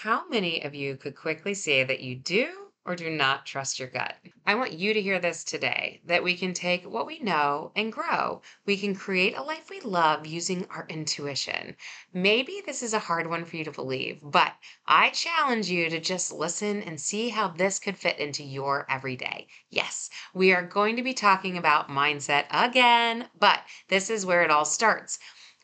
How many of you could quickly say that you do or do not trust your gut? I want you to hear this today, that we can take what we know and grow. We can create a life we love using our intuition. Maybe this is a hard one for you to believe, but I challenge you to just listen and see how this could fit into your everyday. Yes, we are going to be talking about mindset again, but this is where it all starts.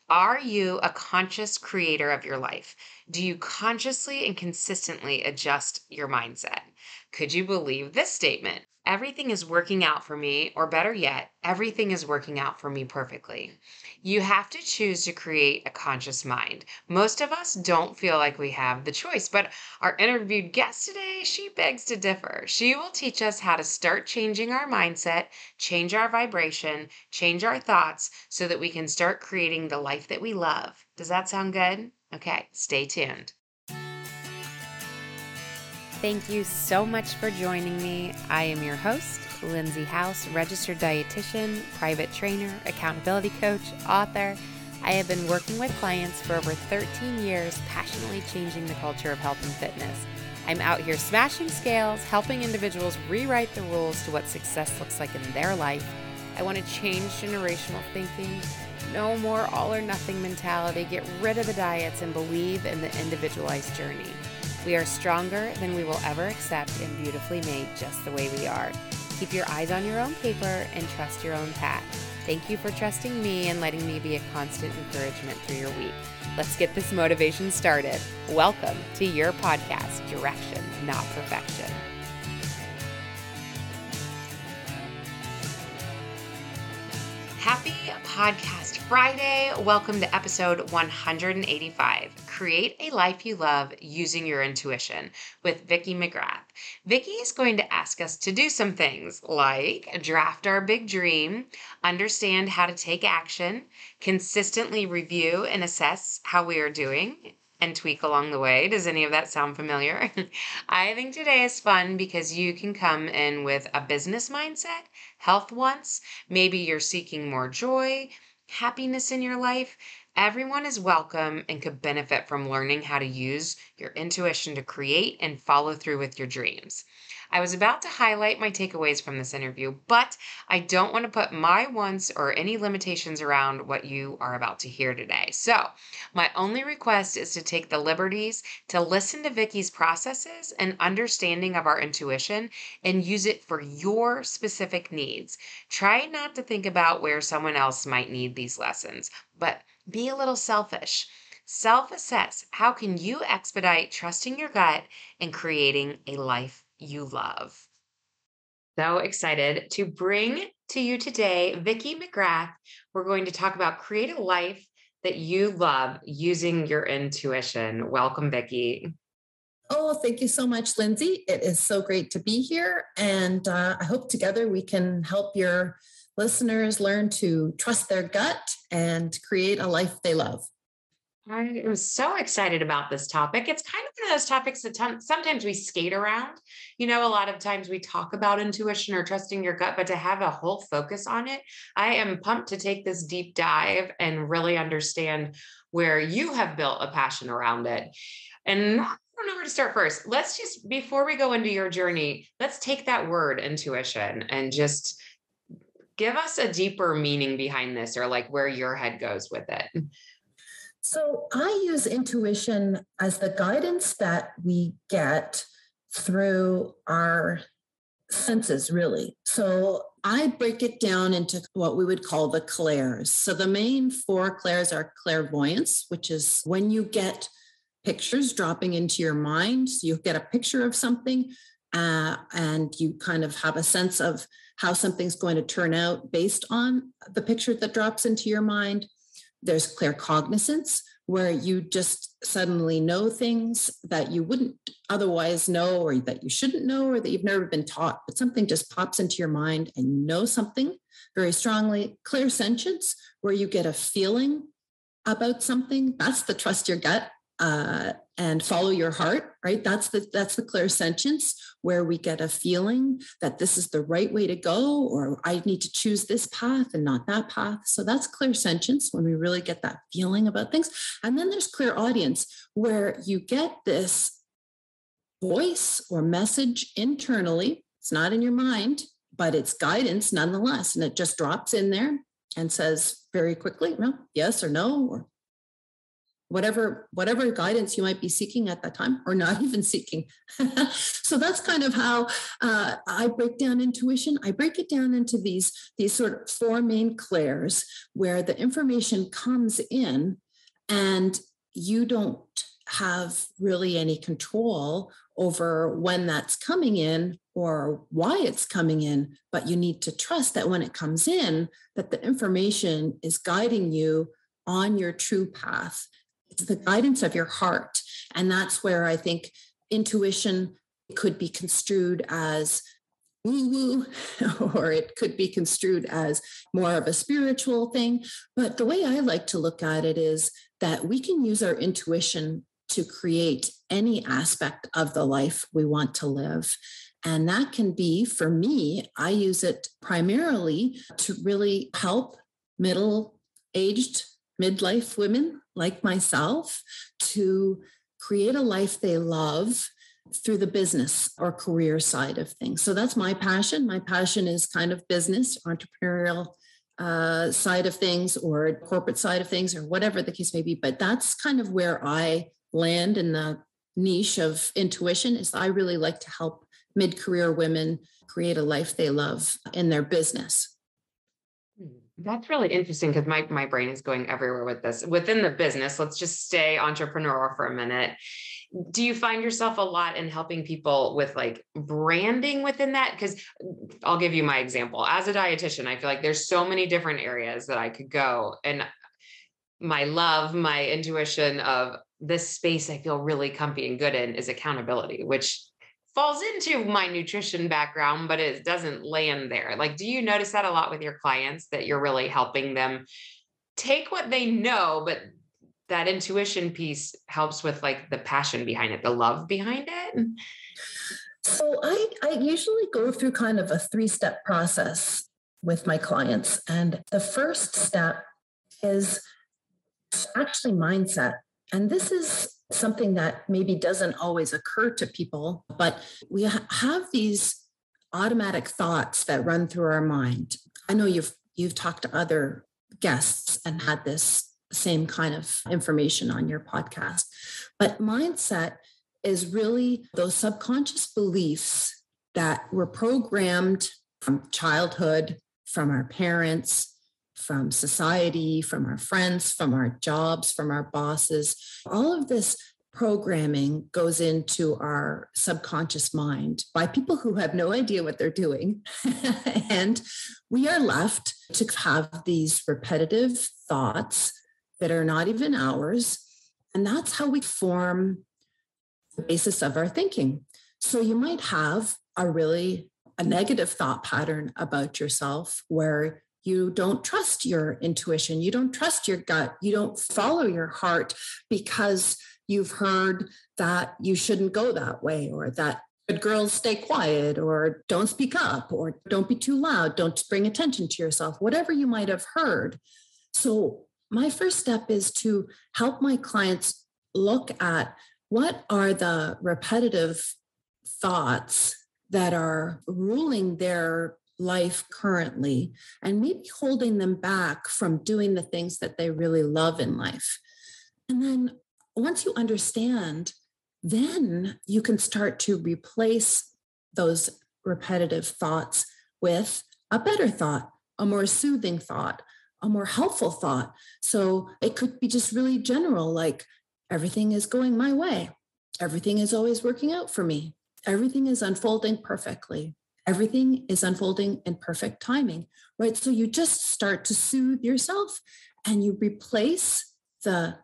Are you a conscious creator of your life? Do you consciously and consistently adjust your mindset? Could you believe this statement? Everything is working out for me, or better yet, everything is working out for me perfectly. You have to choose to create a conscious mind. Most of us don't feel like we have the choice, but our interviewed guest today, she begs to differ. She will teach us how to start changing our mindset, change our vibration, change our thoughts, so that we can start creating the life that we love. Does that sound good? Okay, stay tuned. Thank you so much for joining me. I am your host, Lindsay House, registered dietitian, private trainer, accountability coach, author. I have been working with clients for over 13 years, passionately changing the culture of health and fitness. I'm out here smashing scales, helping individuals rewrite the rules to what success looks like in their life. I want to change generational thinking, no more all or nothing mentality, get rid of the diets, and believe in the individualized journey. We are stronger than we will ever accept and beautifully made just the way we are. Keep your eyes on your own paper and trust your own path. Thank you for trusting me and letting me be a constant encouragement through your week. Let's get this motivation started. Welcome to your podcast, Direction, Not Perfection. Happy Podcast Friday. Welcome to episode 185, Create a Life You Love Using Your Intuition with Vicki McGrath. Vicki is going to ask us to do some things like draft our big dream, understand how to take action, consistently review and assess how we are doing, and tweak along the way. Does any of that sound familiar? I think today is fun because you can come in with a business mindset, health wants, maybe you're seeking more joy, happiness in your life. Everyone is welcome and could benefit from learning how to use your intuition to create and follow through with your dreams. I was about to highlight my takeaways from this interview, but I don't want to put my wants or any limitations around what you are about to hear today. So my only request is to take the liberties to listen to Vicki's processes and understanding of our intuition and use it for your specific needs. Try not to think about where someone else might need these lessons, but be a little selfish. Self-assess. How can you expedite trusting your gut and creating a life you love? So excited to bring to you today, Vicki McGrath. We're going to talk about create a life that you love using your intuition. Welcome, Vicki. Oh, thank you so much, Lindsay. It is so great to be here. And I hope together we can help your listeners learn to trust their gut and create a life they love. I am so excited about this topic. It's kind of one of those topics that sometimes we skate around. You know, a lot of times we talk about intuition or trusting your gut, but to have a whole focus on it, I am pumped to take this deep dive and really understand where you have built a passion around it. And I don't know where to start first. Let's just, before we go into your journey, let's take that word intuition and just give us a deeper meaning behind this, or like where your head goes with it. So I use intuition as the guidance that we get through our senses, really. So I break it down into what we would call the clairs. So the main four clairs are clairvoyance, which is when you get pictures dropping into your mind. So you get a picture of something and you kind of have a sense of how something's going to turn out based on the picture that drops into your mind. There's claircognizance, where you just suddenly know things that you wouldn't otherwise know, or that you shouldn't know, or that you've never been taught, but something just pops into your mind and you know something very strongly. Clairsentience, where you get a feeling about something. That's the trust your gut and follow your heart, right? That's the clairsentience, where we get a feeling that this is the right way to go, or I need to choose this path and not that path. So that's clairsentience, when we really get that feeling about things. And then there's clairaudience, where you get this voice or message internally. It's not in your mind, but it's guidance nonetheless. And it just drops in there and says very quickly, well, yes or no, or whatever guidance you might be seeking at that time, or not even seeking. So that's kind of how I break down intuition. I break it down into these sort of four main clairs where the information comes in and you don't have really any control over when that's coming in or why it's coming in, but you need to trust that when it comes in, that the information is guiding you on your true path. It's the guidance of your heart. And that's where I think intuition could be construed as woo-woo, or it could be construed as more of a spiritual thing. But the way I like to look at it is that we can use our intuition to create any aspect of the life we want to live. And that can be, for me, I use it primarily to really help middle-aged, midlife women like myself to create a life they love through the business or career side of things. So that's my passion. My passion is kind of business, entrepreneurial side of things, or corporate side of things, or whatever the case may be. But that's kind of where I land in the niche of intuition, is I really like to help mid-career women create a life they love in their business. That's really interesting, because my brain is going everywhere with this. Within the business, let's just stay entrepreneurial for a minute. Do you find yourself a lot in helping people with like branding within that? Because I'll give you my example. As a dietitian, I feel like there's so many different areas that I could go, and my love, my intuition of this space I feel really comfy and good in is accountability, which falls into my nutrition background, but it doesn't land there. Like, do you notice that a lot with your clients, that you're really helping them take what they know, but that intuition piece helps with like the passion behind it, the love behind it? So I usually go through kind of a three-step process with my clients. And the first step is actually mindset. And this is something that maybe doesn't always occur to people, but we have these automatic thoughts that run through our mind. I know you've talked to other guests and had this same kind of information on your podcast, but mindset is really those subconscious beliefs that were programmed from childhood, from our parents, from society, from our friends, from our jobs, from our bosses. All of this programming goes into our subconscious mind by people who have no idea what they're doing. And we are left to have these repetitive thoughts that are not even ours. And that's how we form the basis of our thinking. So you might have a negative thought pattern about yourself where you don't trust your intuition. You don't trust your gut. You don't follow your heart because you've heard that you shouldn't go that way, or that good girls stay quiet, or don't speak up, or don't be too loud. Don't bring attention to yourself, whatever you might have heard. So my first step is to help my clients look at what are the repetitive thoughts that are ruling their life currently, and maybe holding them back from doing the things that they really love in life. And then once you understand, then you can start to replace those repetitive thoughts with a better thought, a more soothing thought, a more helpful thought. So it could be just really general, like everything is going my way. Everything is always working out for me. Everything is unfolding perfectly. Everything is unfolding in perfect timing, right? So you just start to soothe yourself, and you replace the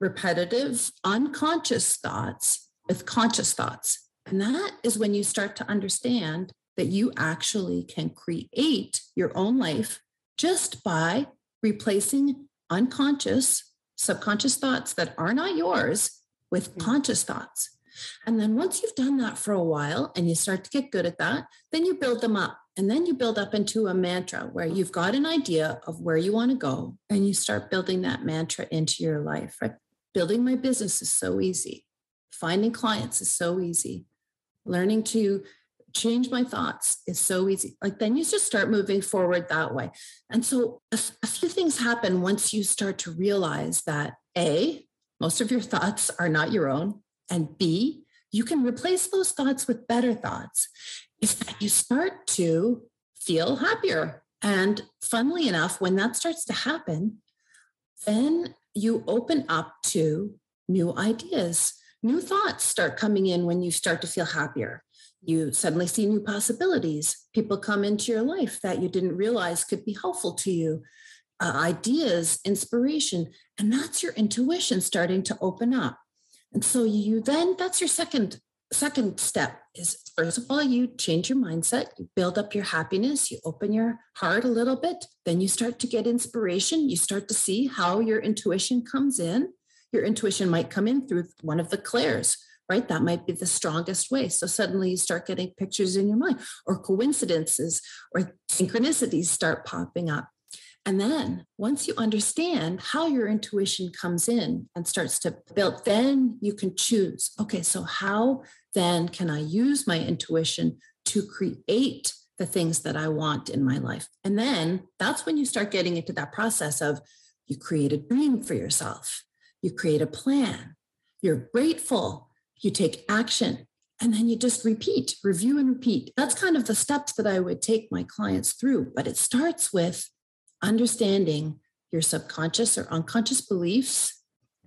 repetitive, unconscious thoughts with conscious thoughts. And that is when you start to understand that you actually can create your own life just by replacing unconscious, subconscious thoughts that are not yours with conscious thoughts. And then once you've done that for a while and you start to get good at that, then you build them up. And then you build up into a mantra where you've got an idea of where you want to go, and you start building that mantra into your life. Right? Building my business is so easy. Finding clients is so easy. learning to change my thoughts is so easy. Like then you just start moving forward that way. And so a few things happen once you start to realize that A, most of your thoughts are not your own, and B, you can replace those thoughts with better thoughts, is that you start to feel happier. And funnily enough, when that starts to happen, then you open up to new ideas. New thoughts start coming in when you start to feel happier. You suddenly see new possibilities. People come into your life that you didn't realize could be helpful to you. Ideas, inspiration, and that's your intuition starting to open up. And so you then, that's your second step is, first of all, you change your mindset, you build up your happiness, you open your heart a little bit, then you start to get inspiration. You start to see how your intuition comes in. Your intuition might come in through one of the clairs, right? That might be the strongest way. So suddenly you start getting pictures in your mind, or coincidences or synchronicities start popping up. And then once you understand how your intuition comes in and starts to build, then you can choose, okay, so how then can I use my intuition to create the things that I want in my life? And then that's when you start getting into that process of you create a dream for yourself, you create a plan, you're grateful, you take action, and then you just repeat, review and repeat. That's kind of the steps that I would take my clients through, but it starts with understanding your subconscious or unconscious beliefs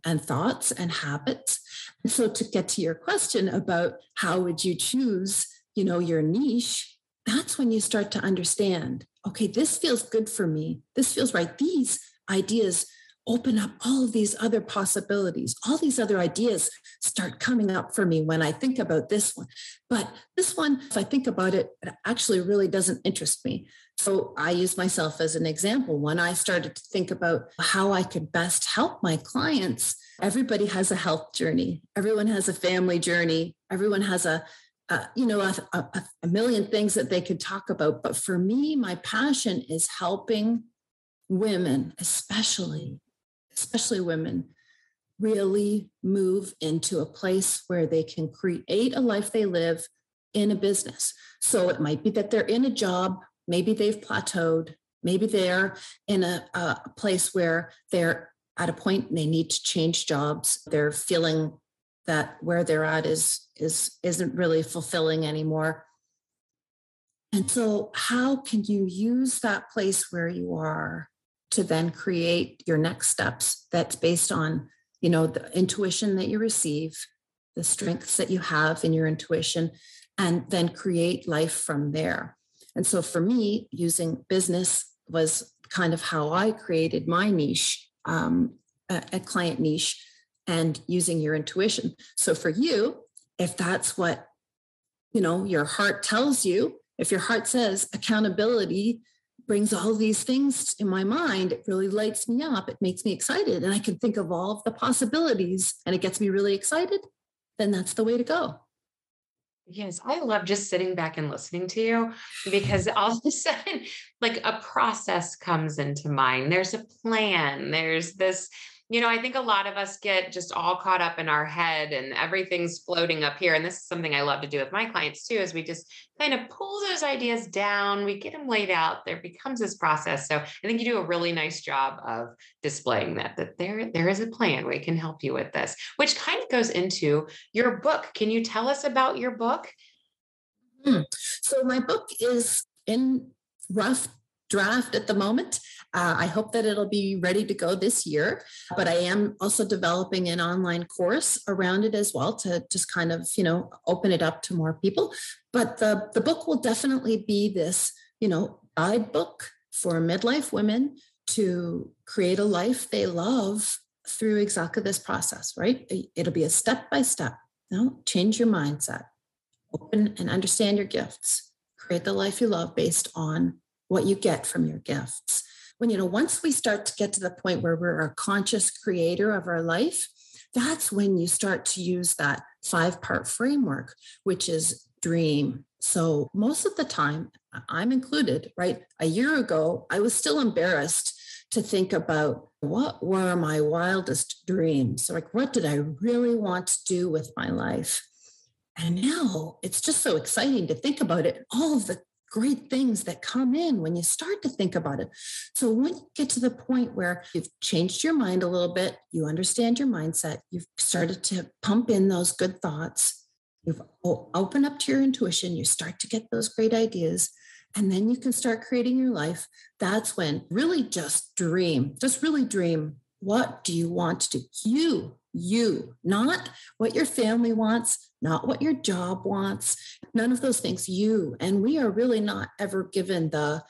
and thoughts and habits. And so to get to your question about how would you choose, you know, your niche, that's when you start to understand, okay, this feels good for me. This feels right. These ideas open up all of these other possibilities. All these other ideas start coming up for me when I think about this one. But this one, if I think about it, it actually really doesn't interest me. So I use myself as an example. When I started to think about how I could best help my clients, everybody has a health journey. Everyone has a family journey. Everyone has a million things that they could talk about. But for me, my passion is helping women, especially women, really move into a place where they can create a life they live in a business. So it might be that they're in a job. Maybe they've plateaued. Maybe they're in a place where they're at a point they need to change jobs. They're feeling that where they're at isn't really fulfilling anymore. And so how can you use that place where you are to then create your next steps that's based on, you know, the intuition that you receive, the strengths that you have in your intuition, and then create life from there? And so for me, using business was kind of how I created my niche, a client niche, and using your intuition. So for you, if that's what, you know, your heart tells you, if your heart says accountability brings all these things in my mind, it really lights me up, it makes me excited, and I can think of all of the possibilities and it gets me really excited, then that's the way to go. Yes, I love just sitting back and listening to you, because all of a sudden, like, a process comes into mind. There's a plan. There's this, you know, I think a lot of us get just all caught up in our head and everything's floating up here. And this is something I love to do with my clients too, is we just kind of pull those ideas down. We get them laid out. There becomes this process. So I think you do a really nice job of displaying that there is a plan. We can help you with this, which kind of goes into your book. Can you tell us about your book? So my book is in rough draft at the moment. I hope that it'll be ready to go this year, but I am also developing an online course around it as well to just kind of, you know, open it up to more people. But the book will definitely be this, you know, guidebook for midlife women to create a life they love through exactly this process, right? It'll be a step-by-step, you know, change your mindset, open and understand your gifts, create the life you love based on what you get from your gifts. When, you know, once we start to get to the point where we're a conscious creator of our life, that's when you start to use that 5-part framework, which is dream. So most of the time, I'm included, right? A year ago, I was still embarrassed to think about what were my wildest dreams. Like, what did I really want to do with my life? I know, it's just so exciting to think about it, all of the great things that come in when you start to think about it. So when you get to the point where you've changed your mind a little bit, you understand your mindset, you've started to pump in those good thoughts, you've opened up to your intuition, you start to get those great ideas, and then you can start creating your life. That's when really just really dream. What do you want to do? You, not what your family wants, not what your job wants, none of those things, you. And we are really not ever given the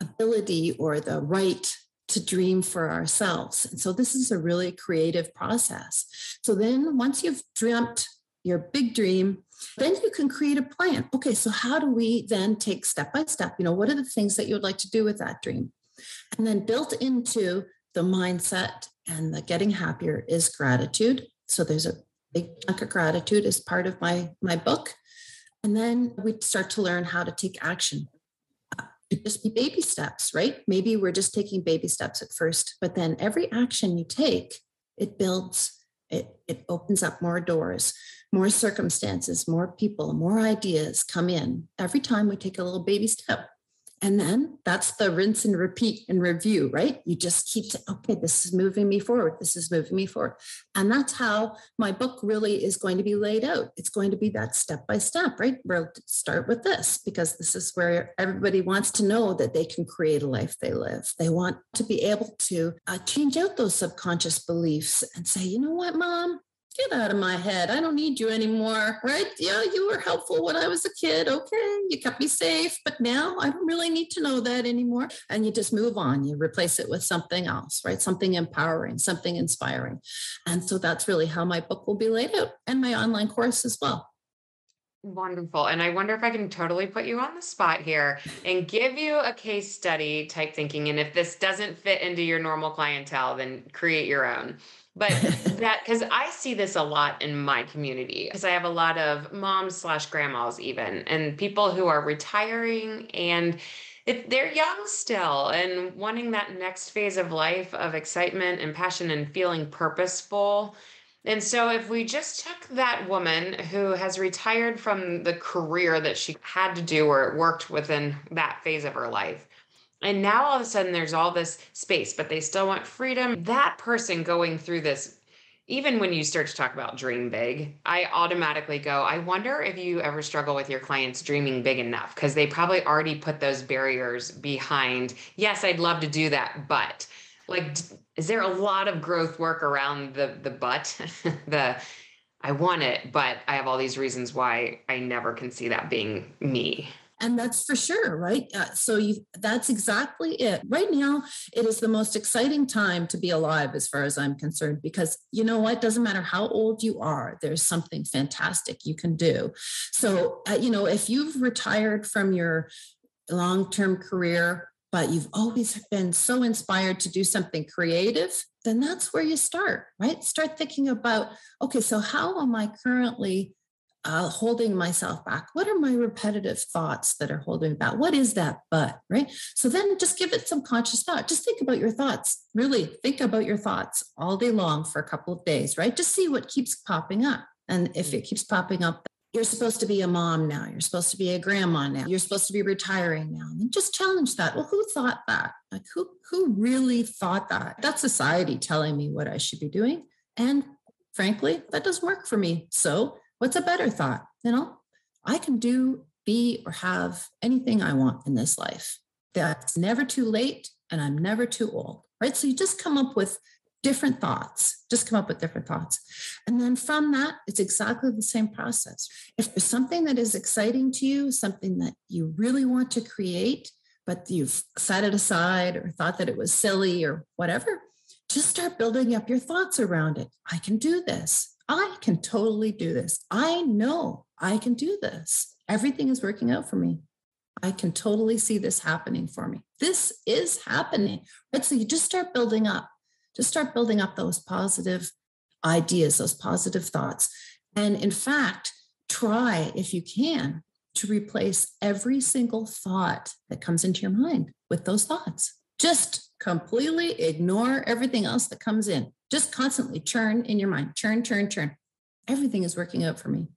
ability or the right to dream for ourselves. And so this is a really creative process. So then once you've dreamt your big dream, then you can create a plan. Okay, so how do we then take step by step? You know, what are the things that you would like to do with that dream? And then built into the mindset and the getting happier is gratitude. So there's a big chunk of gratitude as part of my book. And then we start to learn how to take action. It'd just be baby steps, right? Maybe we're just taking baby steps at first, but then every action you take, it builds, it opens up more doors, more circumstances, more people, more ideas come in every time we take a little baby step. And then that's the rinse and repeat and review, right? You just keep saying, okay, this is moving me forward. This is moving me forward. And that's how my book really is going to be laid out. It's going to be that step by step, right? We'll start with this because this is where everybody wants to know that they can create a life they live. They want to be able to change out those subconscious beliefs and say, you know what, Mom? Get out of my head. I don't need you anymore, right? Yeah, you were helpful when I was a kid. Okay, you kept me safe, but now I don't really need to know that anymore. And you just move on. You replace it with something else, right? Something empowering, something inspiring. And so that's really how my book will be laid out and my online course as well. Wonderful. And I wonder if I can totally put you on the spot here and give you a case study type thinking. And if this doesn't fit into your normal clientele, then create your own. But that, because I see this a lot in my community, because I have a lot of moms / grandmas even, and people who are retiring and they're young still and wanting that next phase of life of excitement and passion and feeling purposeful. And so if we just took that woman who has retired from the career that she had to do or worked within that phase of her life, and now all of a sudden there's all this space, but they still want freedom. That person going through this, even when you start to talk about dream big, I automatically go, I wonder if you ever struggle with your clients dreaming big enough, because they probably already put those barriers behind. Yes, I'd love to do that, but like, is there a lot of growth work around the but, the I want it, but I have all these reasons why I never can see that being me. And that's for sure, right? That's exactly it. Right now, it is the most exciting time to be alive as far as I'm concerned, because you know what? Doesn't matter how old you are, there's something fantastic you can do. So, if you've retired from your long-term career, but you've always been so inspired to do something creative, then that's where you start, right? Start thinking about, okay, so how am I currently holding myself back? What are my repetitive thoughts that are holding me back? What is that but, right? So then just give it some conscious thought. Just think about your thoughts. Really think about your thoughts all day long for a couple of days, right? Just see what keeps popping up. And if it keeps popping up, you're supposed to be a mom now. You're supposed to be a grandma now. You're supposed to be retiring now. And just challenge that. Well, who thought that? Like who really thought that? That's society telling me what I should be doing. And frankly, that doesn't work for me. So what's a better thought? You know, I can do, be, or have anything I want in this life. That's never too late and I'm never too old, right? So you just come up with different thoughts, And then from that, it's exactly the same process. If there's something that is exciting to you, something that you really want to create, but you've set it aside or thought that it was silly or whatever, just start building up your thoughts around it. I can do this. I can totally do this. I know I can do this. Everything is working out for me. I can totally see this happening for me. This is happening. But so you just start building up. Just start building up those positive ideas, those positive thoughts. And in fact, try, if you can, to replace every single thought that comes into your mind with those thoughts. Just completely ignore everything else that comes in. Just constantly churn in your mind, churn. Everything is working out for me.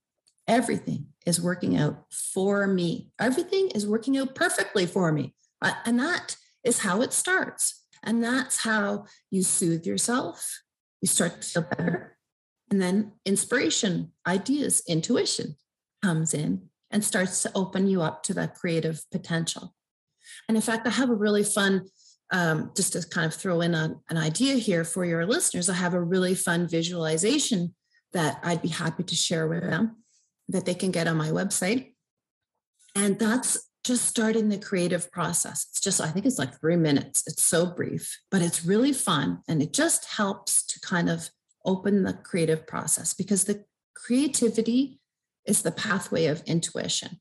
Everything is working out for me. Everything is working out perfectly for me. And that is how it starts. And that's how you soothe yourself. You start to feel better. And then inspiration, ideas, intuition comes in and starts to open you up to that creative potential. And in fact, I have a really fun, just to kind of throw in an idea here for your listeners, I have a really fun visualization that I'd be happy to share with them that they can get on my website. And that's just starting the creative process. It's just, I think it's like 3 minutes. It's so brief, but it's really fun. And it just helps to kind of open the creative process, because the creativity is the pathway of intuition.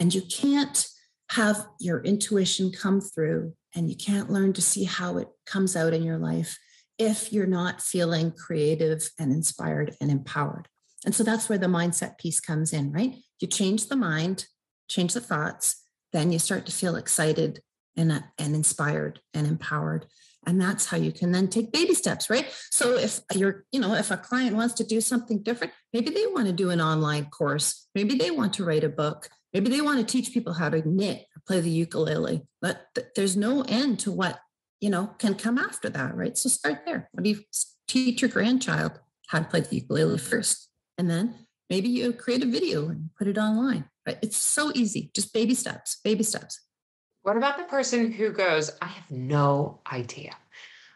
And you can't have your intuition come through and you can't learn to see how it comes out in your life if you're not feeling creative and inspired and empowered. And so that's where the mindset piece comes in, right? You change the mind, change the thoughts, then you start to feel excited and inspired and empowered. And that's how you can then take baby steps, right? So if you're, if a client wants to do something different, maybe they want to do an online course. Maybe they want to write a book. Maybe they want to teach people how to knit, play the ukulele, but there's no end to what, can come after that, right? So start there. Maybe teach your grandchild how to play the ukulele first. And then maybe you create a video and put it online, right? It's so easy. Just baby steps, baby steps. What about the person who goes, I have no idea.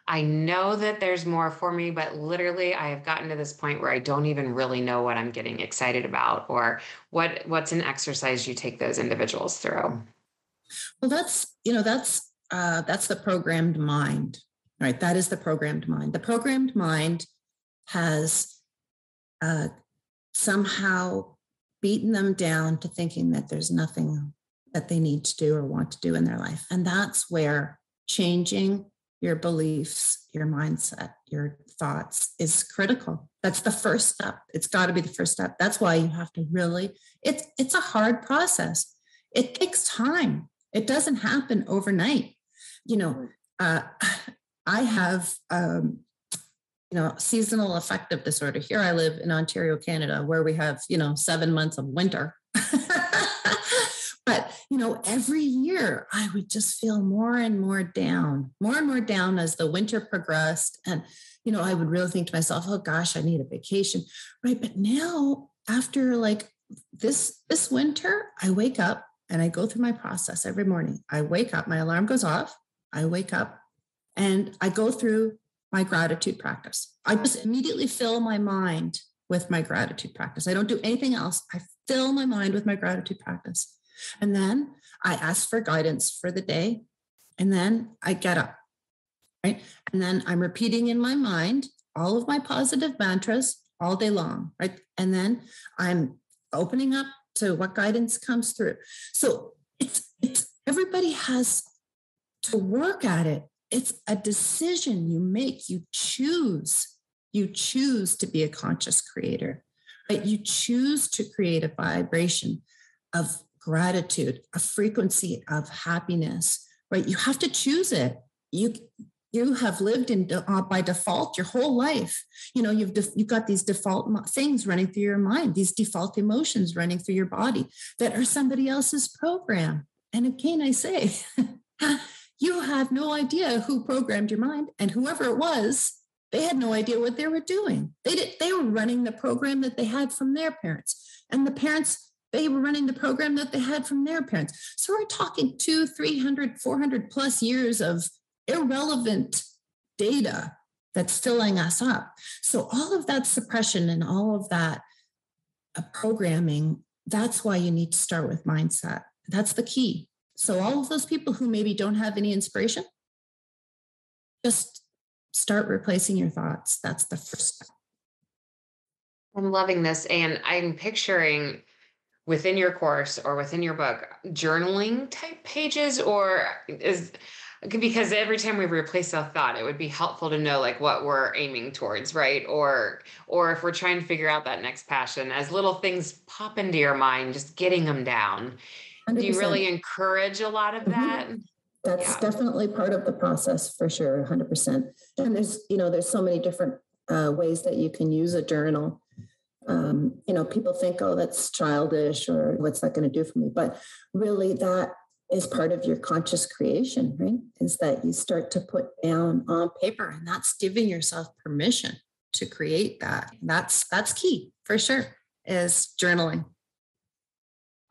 I know that there's more for me, but literally I have gotten to this point where I don't even really know what I'm getting excited about, or what's an exercise you take those individuals through? Well, that's the programmed mind, right? That is the programmed mind. The programmed mind has somehow beaten them down to thinking that there's nothing that they need to do or want to do in their life. And that's where changing your beliefs, your mindset, your thoughts is critical. That's the first step. It's got to be the first step. That's why you have to really, it's a hard process. It takes time. It doesn't happen overnight. I have, seasonal affective disorder. Here I live in Ontario, Canada, where we have, 7 months of winter. But, every year I would just feel more and more down as the winter progressed. And, I would really think to myself, oh gosh, I need a vacation. Right. But now after like this winter, I wake up and I go through my process every morning. I wake up, my alarm goes off. I wake up and I go through my gratitude practice. I just immediately fill my mind with my gratitude practice. I don't do anything else. I fill my mind with my gratitude practice. And then I ask for guidance for the day. And then I get up, right? And then I'm repeating in my mind all of my positive mantras all day long, right? And then I'm opening up to what guidance comes through. So it's everybody has to work at it. It's a decision you make. You choose to be a conscious creator, but you choose to create a vibration of gratitude, a frequency of happiness, right? You have to choose it. You have lived in by default your whole life. You've got these default things running through your mind, these default emotions running through your body that are somebody else's program. And again, I say, you have no idea who programmed your mind, and whoever it was, they had no idea what they were doing. They were running the program that they had from their parents, and the parents, they were running the program that they had from their parents. So we're talking 200, 300, 400 plus years of irrelevant data that's filling us up. So all of that suppression and all of that programming, that's why you need to start with mindset. That's the key. So all of those people who maybe don't have any inspiration, just start replacing your thoughts. That's the first step. I'm loving this. And I'm picturing within your course or within your book, journaling type pages, because every time we replace a thought, it would be helpful to know like what we're aiming towards, right? Or if we're trying to figure out that next passion, as little things pop into your mind, just getting them down. 100%. Do you really encourage a lot of that? Mm-hmm. That's definitely part of the process for sure. 100%. And there's so many different ways that you can use a journal. You know, people think, oh, that's childish, or what's that going to do for me? But really, that is part of your conscious creation, right? Is that you start to put down on paper, and that's giving yourself permission to create that. That's key for sure, is journaling.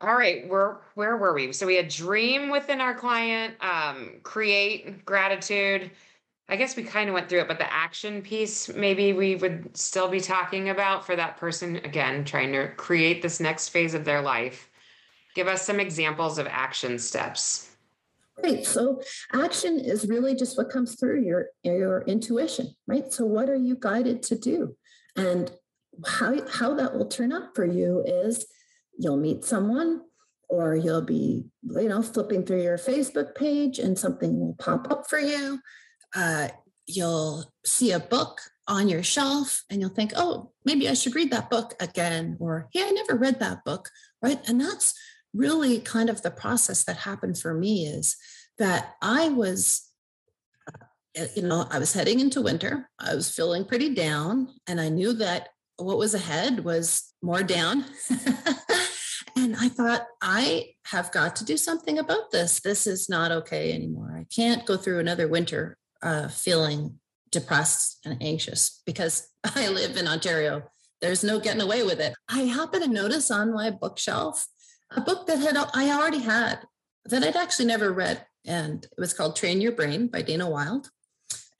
All right. Where were we? So we had dream within our client, create gratitude. I guess we kind of went through it, but the action piece, maybe we would still be talking about for that person, again, trying to create this next phase of their life. Give us some examples of action steps. Right. So action is really just what comes through your intuition, right? So what are you guided to do? And how that will turn up for you is you'll meet someone, or you'll be, you know, flipping through your Facebook page and something will pop up for you. You'll see a book on your shelf and you'll think, oh, maybe I should read that book again, or, hey, I never read that book, right? And that's really kind of the process that happened for me, is that I was, you know, I was heading into winter. I was feeling pretty down, and I knew that what was ahead was more down. And I thought, I have got to do something about this. This is not okay anymore. I can't go through another winter feeling depressed and anxious, because I live in Ontario. There's no getting away with it. I happened to notice on my bookshelf a book that I already had, that I'd actually never read. And it was called Train Your Brain by Dana Wilde.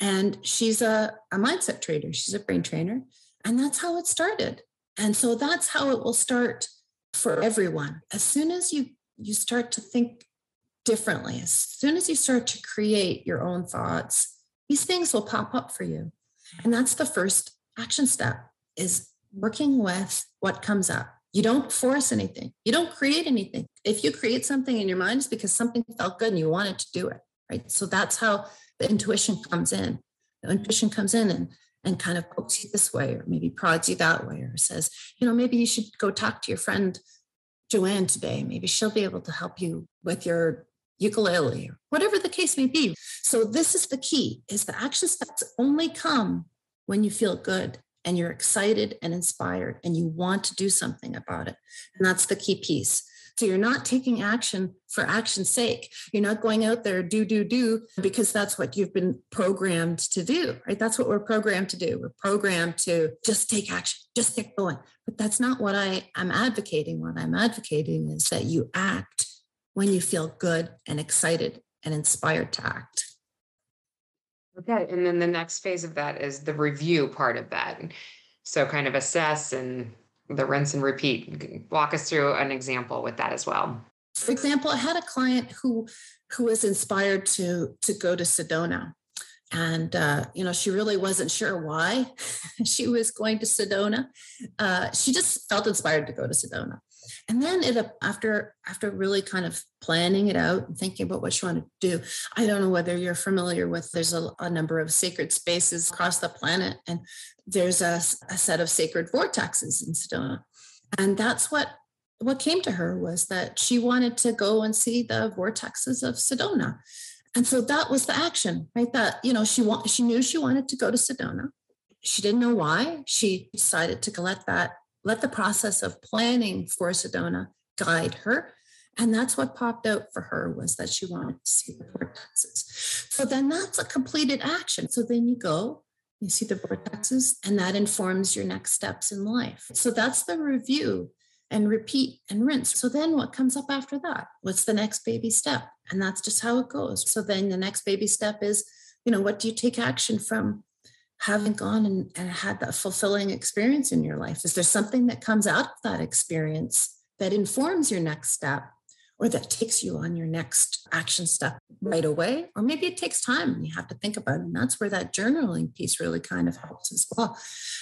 And she's a mindset trainer. She's a brain trainer. And that's how it started. And so that's how it will start for everyone. As soon as you start to think differently, as soon as you start to create your own thoughts, these things will pop up for you. And that's the first action step, is working with what comes up. You don't force anything. You don't create anything. If you create something in your mind, it's because something felt good and you wanted to do it, right? So that's how the intuition comes in. The intuition comes in and kind of pokes you this way, or maybe prods you that way, or says, you know, maybe you should go talk to your friend Joanne today. Maybe she'll be able to help you with your ukulele, or whatever the case may be. So this is the key, is the action steps only come when you feel good and you're excited and inspired and you want to do something about it. And that's the key piece. So you're not taking action for action's sake. You're not going out there, do, because that's what you've been programmed to do, right? That's what we're programmed to do. We're programmed to just take action, just get going. But that's not what I am advocating. What I'm advocating is that you act when you feel good and excited and inspired to act. Okay. And then the next phase of that is the review part of that. So kind of assess and the rinse and repeat. Walk us through an example with that as well. For example, I had a client who was inspired to go to Sedona. And, you know, she really wasn't sure why she was going to Sedona. She just felt inspired to go to Sedona. And then after really kind of planning it out and thinking about what she wanted to do, I don't know whether you're familiar with, there's a number of sacred spaces across the planet, and there's a set of sacred vortexes in Sedona. And that's what came to her, was that she wanted to go and see the vortexes of Sedona. And so that was the action, right? That, you know, she knew she wanted to go to Sedona. She didn't know why. She decided to let the process of planning for Sedona guide her. And that's what popped out for her, was that she wanted to see the vortexes. So then that's a completed action. So then you go, you see the vortexes, and that informs your next steps in life. So that's the review and repeat and rinse. So then what comes up after that? What's the next baby step? And that's just how it goes. So then the next baby step is, you know, what do you take action from having gone and had that fulfilling experience in your life? Is there something that comes out of that experience that informs your next step, or that takes you on your next action step right away? Or maybe it takes time and you have to think about it. And that's where that journaling piece really kind of helps as well.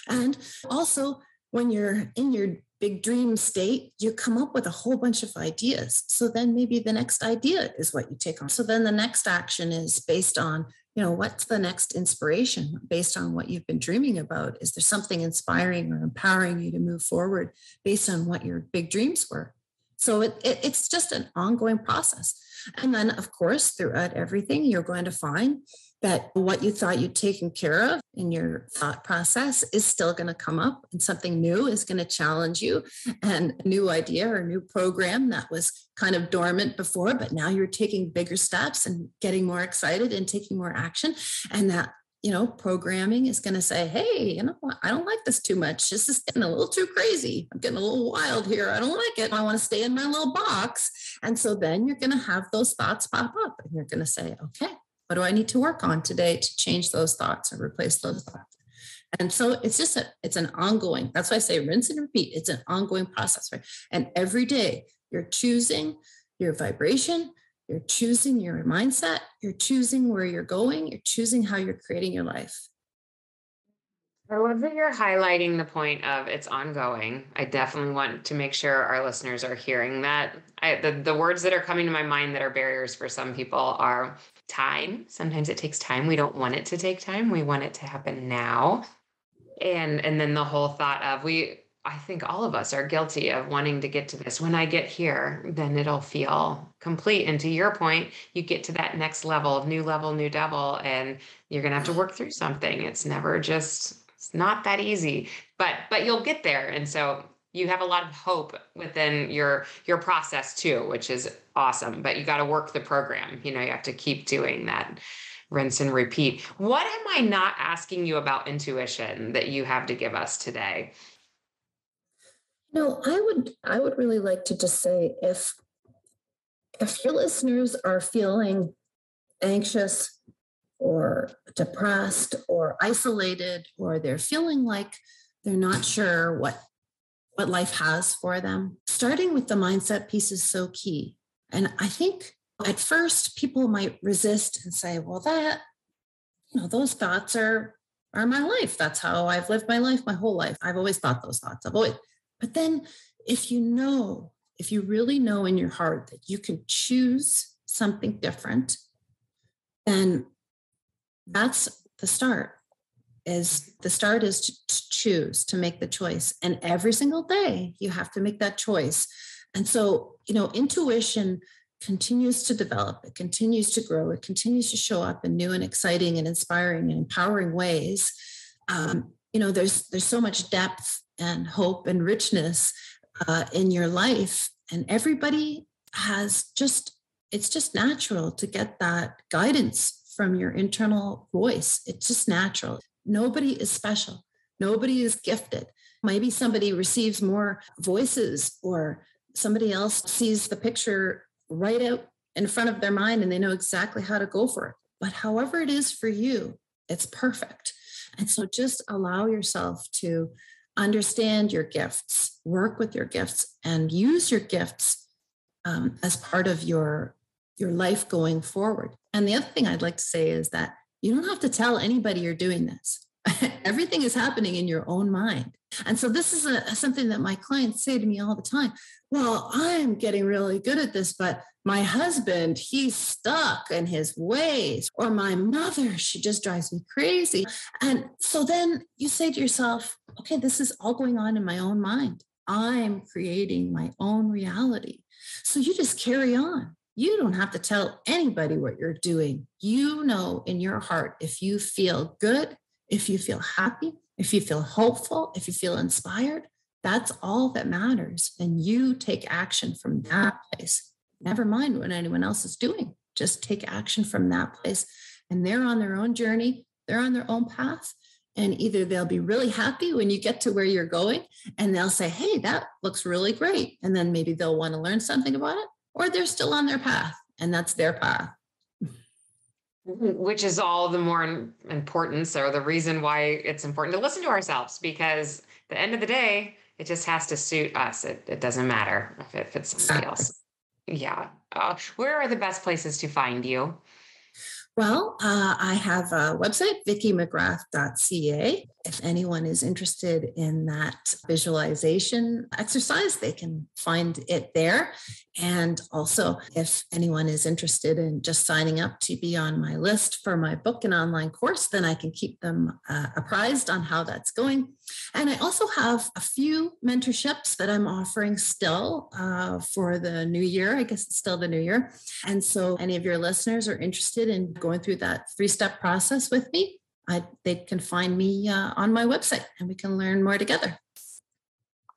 And also, when you're in your big dream state, you come up with a whole bunch of ideas. So then maybe the next idea is what you take on. So then the next action is based on, you know, what's the next inspiration based on what you've been dreaming about? Is there something inspiring or empowering you to move forward based on what your big dreams were? So it's just an ongoing process. And then, of course, throughout everything, you're going to find that what you thought you'd taken care of in your thought process is still going to come up, and something new is going to challenge you, and a new idea or a new program that was kind of dormant before, but now you're taking bigger steps and getting more excited and taking more action. And that, you know, programming is going to say, hey, you know what? I don't like this too much. This is getting a little too crazy. I'm getting a little wild here. I don't like it. I want to stay in my little box. And so then you're going to have those thoughts pop up and you're going to say, okay, what do I need to work on today to change those thoughts or replace those thoughts? And so it's just it's an ongoing, that's why I say rinse and repeat. It's an ongoing process, right? And every day you're choosing your vibration, you're choosing your mindset, you're choosing where you're going, you're choosing how you're creating your life. I love that you're highlighting the point of it's ongoing. I definitely want to make sure our listeners are hearing that. The words that are coming to my mind that are barriers for some people are time. Sometimes it takes time. We don't want it to take time. We want it to happen now. And then the whole thought of I think all of us are guilty of wanting to get to this. When I get here, then it'll feel complete. And to your point, you get to that next level, new devil, and you're going to have to work through something. It's not that easy, but you'll get there. And so you have a lot of hope within your process too, which is awesome, but you got to work the program. You know, you have to keep doing that rinse and repeat. What am I not asking you about intuition that you have to give us today? No, I would really like to just say, if your listeners are feeling anxious or depressed or isolated, or they're feeling like they're not sure what life has for them, starting with the mindset piece is so key. And I think at first people might resist and say, well, that, you know, those thoughts are my life. That's how I've lived my life, my whole life. I've always thought those thoughts. But then if you really know in your heart that you can choose something different, then that's the start. Is to choose, to make the choice. And every single day you have to make that choice. And so, you know, intuition continues to develop. It continues to grow. It continues to show up in new and exciting and inspiring and empowering ways. You know, there's so much depth and hope and richness in your life. And everybody it's just natural to get that guidance from your internal voice. It's just natural. Nobody is special. Nobody is gifted. Maybe somebody receives more voices, or somebody else sees the picture right out in front of their mind and they know exactly how to go for it. But however it is for you, it's perfect. And so just allow yourself to understand your gifts, work with your gifts, and use your gifts as part of your life going forward. And the other thing I'd like to say is that you don't have to tell anybody you're doing this. Everything is happening in your own mind. And so this is something that my clients say to me all the time. Well, I'm getting really good at this, but my husband, he's stuck in his ways, or my mother, she just drives me crazy. And so then you say to yourself, okay, this is all going on in my own mind. I'm creating my own reality. So you just carry on. You don't have to tell anybody what you're doing. You know in your heart, if you feel good, if you feel happy, if you feel hopeful, if you feel inspired, that's all that matters. And you take action from that place. Never mind what anyone else is doing. Just take action from that place. And they're on their own journey. They're on their own path. And either they'll be really happy when you get to where you're going and they'll say, hey, that looks really great. And then maybe they'll want to learn something about it, or they're still on their path and that's their path. Which is all the more important. So the reason why it's important to listen to ourselves, because at the end of the day, it just has to suit us. It doesn't matter if it's somebody else. Yeah. Where are the best places to find you? Well, I have a website, vickimcgrath.ca. If anyone is interested in that visualization exercise, they can find it there. And also, if anyone is interested in just signing up to be on my list for my book and online course, then I can keep them apprised on how that's going. And I also have a few mentorships that I'm offering still for the new year. I guess it's still the new year. And so any of your listeners are interested in going through that three-step process with me, they can find me on my website, and we can learn more together.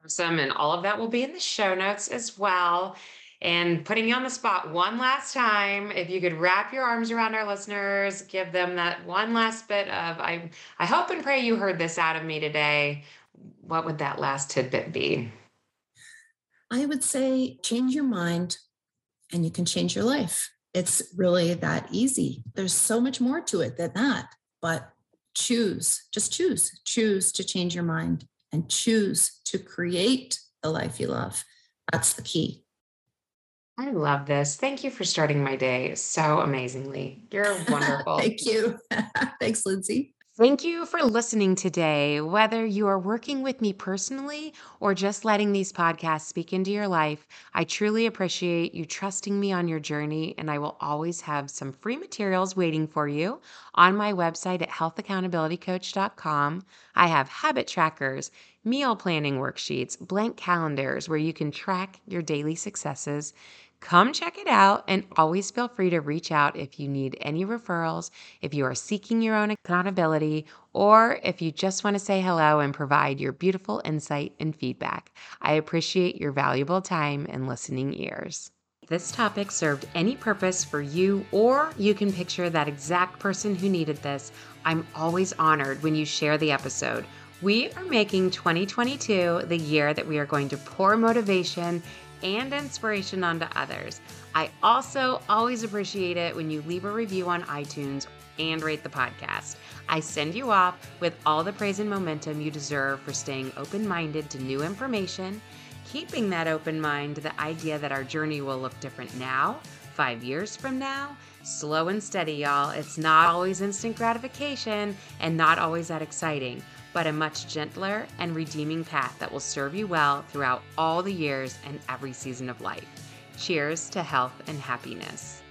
Awesome. And all of that will be in the show notes as well. And putting you on the spot one last time, if you could wrap your arms around our listeners, give them that one last bit of, I hope and pray you heard this out of me today. What would that last tidbit be? I would say change your mind and you can change your life. It's really that easy. There's so much more to it than that, but choose to change your mind and choose to create the life you love. That's the key. I love this. Thank you for starting my day so amazingly. You're wonderful. Thank you. Thanks, Lindsay. Thank you for listening today. Whether you are working with me personally or just letting these podcasts speak into your life, I truly appreciate you trusting me on your journey, and I will always have some free materials waiting for you on my website at healthaccountabilitycoach.com. I have habit trackers, meal planning worksheets, blank calendars where you can track your daily successes. Come check it out, and always feel free to reach out if you need any referrals, if you are seeking your own accountability, or if you just want to say hello and provide your beautiful insight and feedback. I appreciate your valuable time and listening ears. If this topic served any purpose for you, or you can picture that exact person who needed this, I'm always honored when you share the episode. We are making 2022 the year that we are going to pour motivation and inspiration onto others. I also always appreciate it when you leave a review on iTunes and rate the podcast. I send you off with all the praise and momentum you deserve for staying open-minded to new information, keeping that open mind to the idea that our journey will look different now, 5 years from now. Slow and steady, y'all. It's not always instant gratification and not always that exciting, but a much gentler and redeeming path that will serve you well throughout all the years and every season of life. Cheers to health and happiness.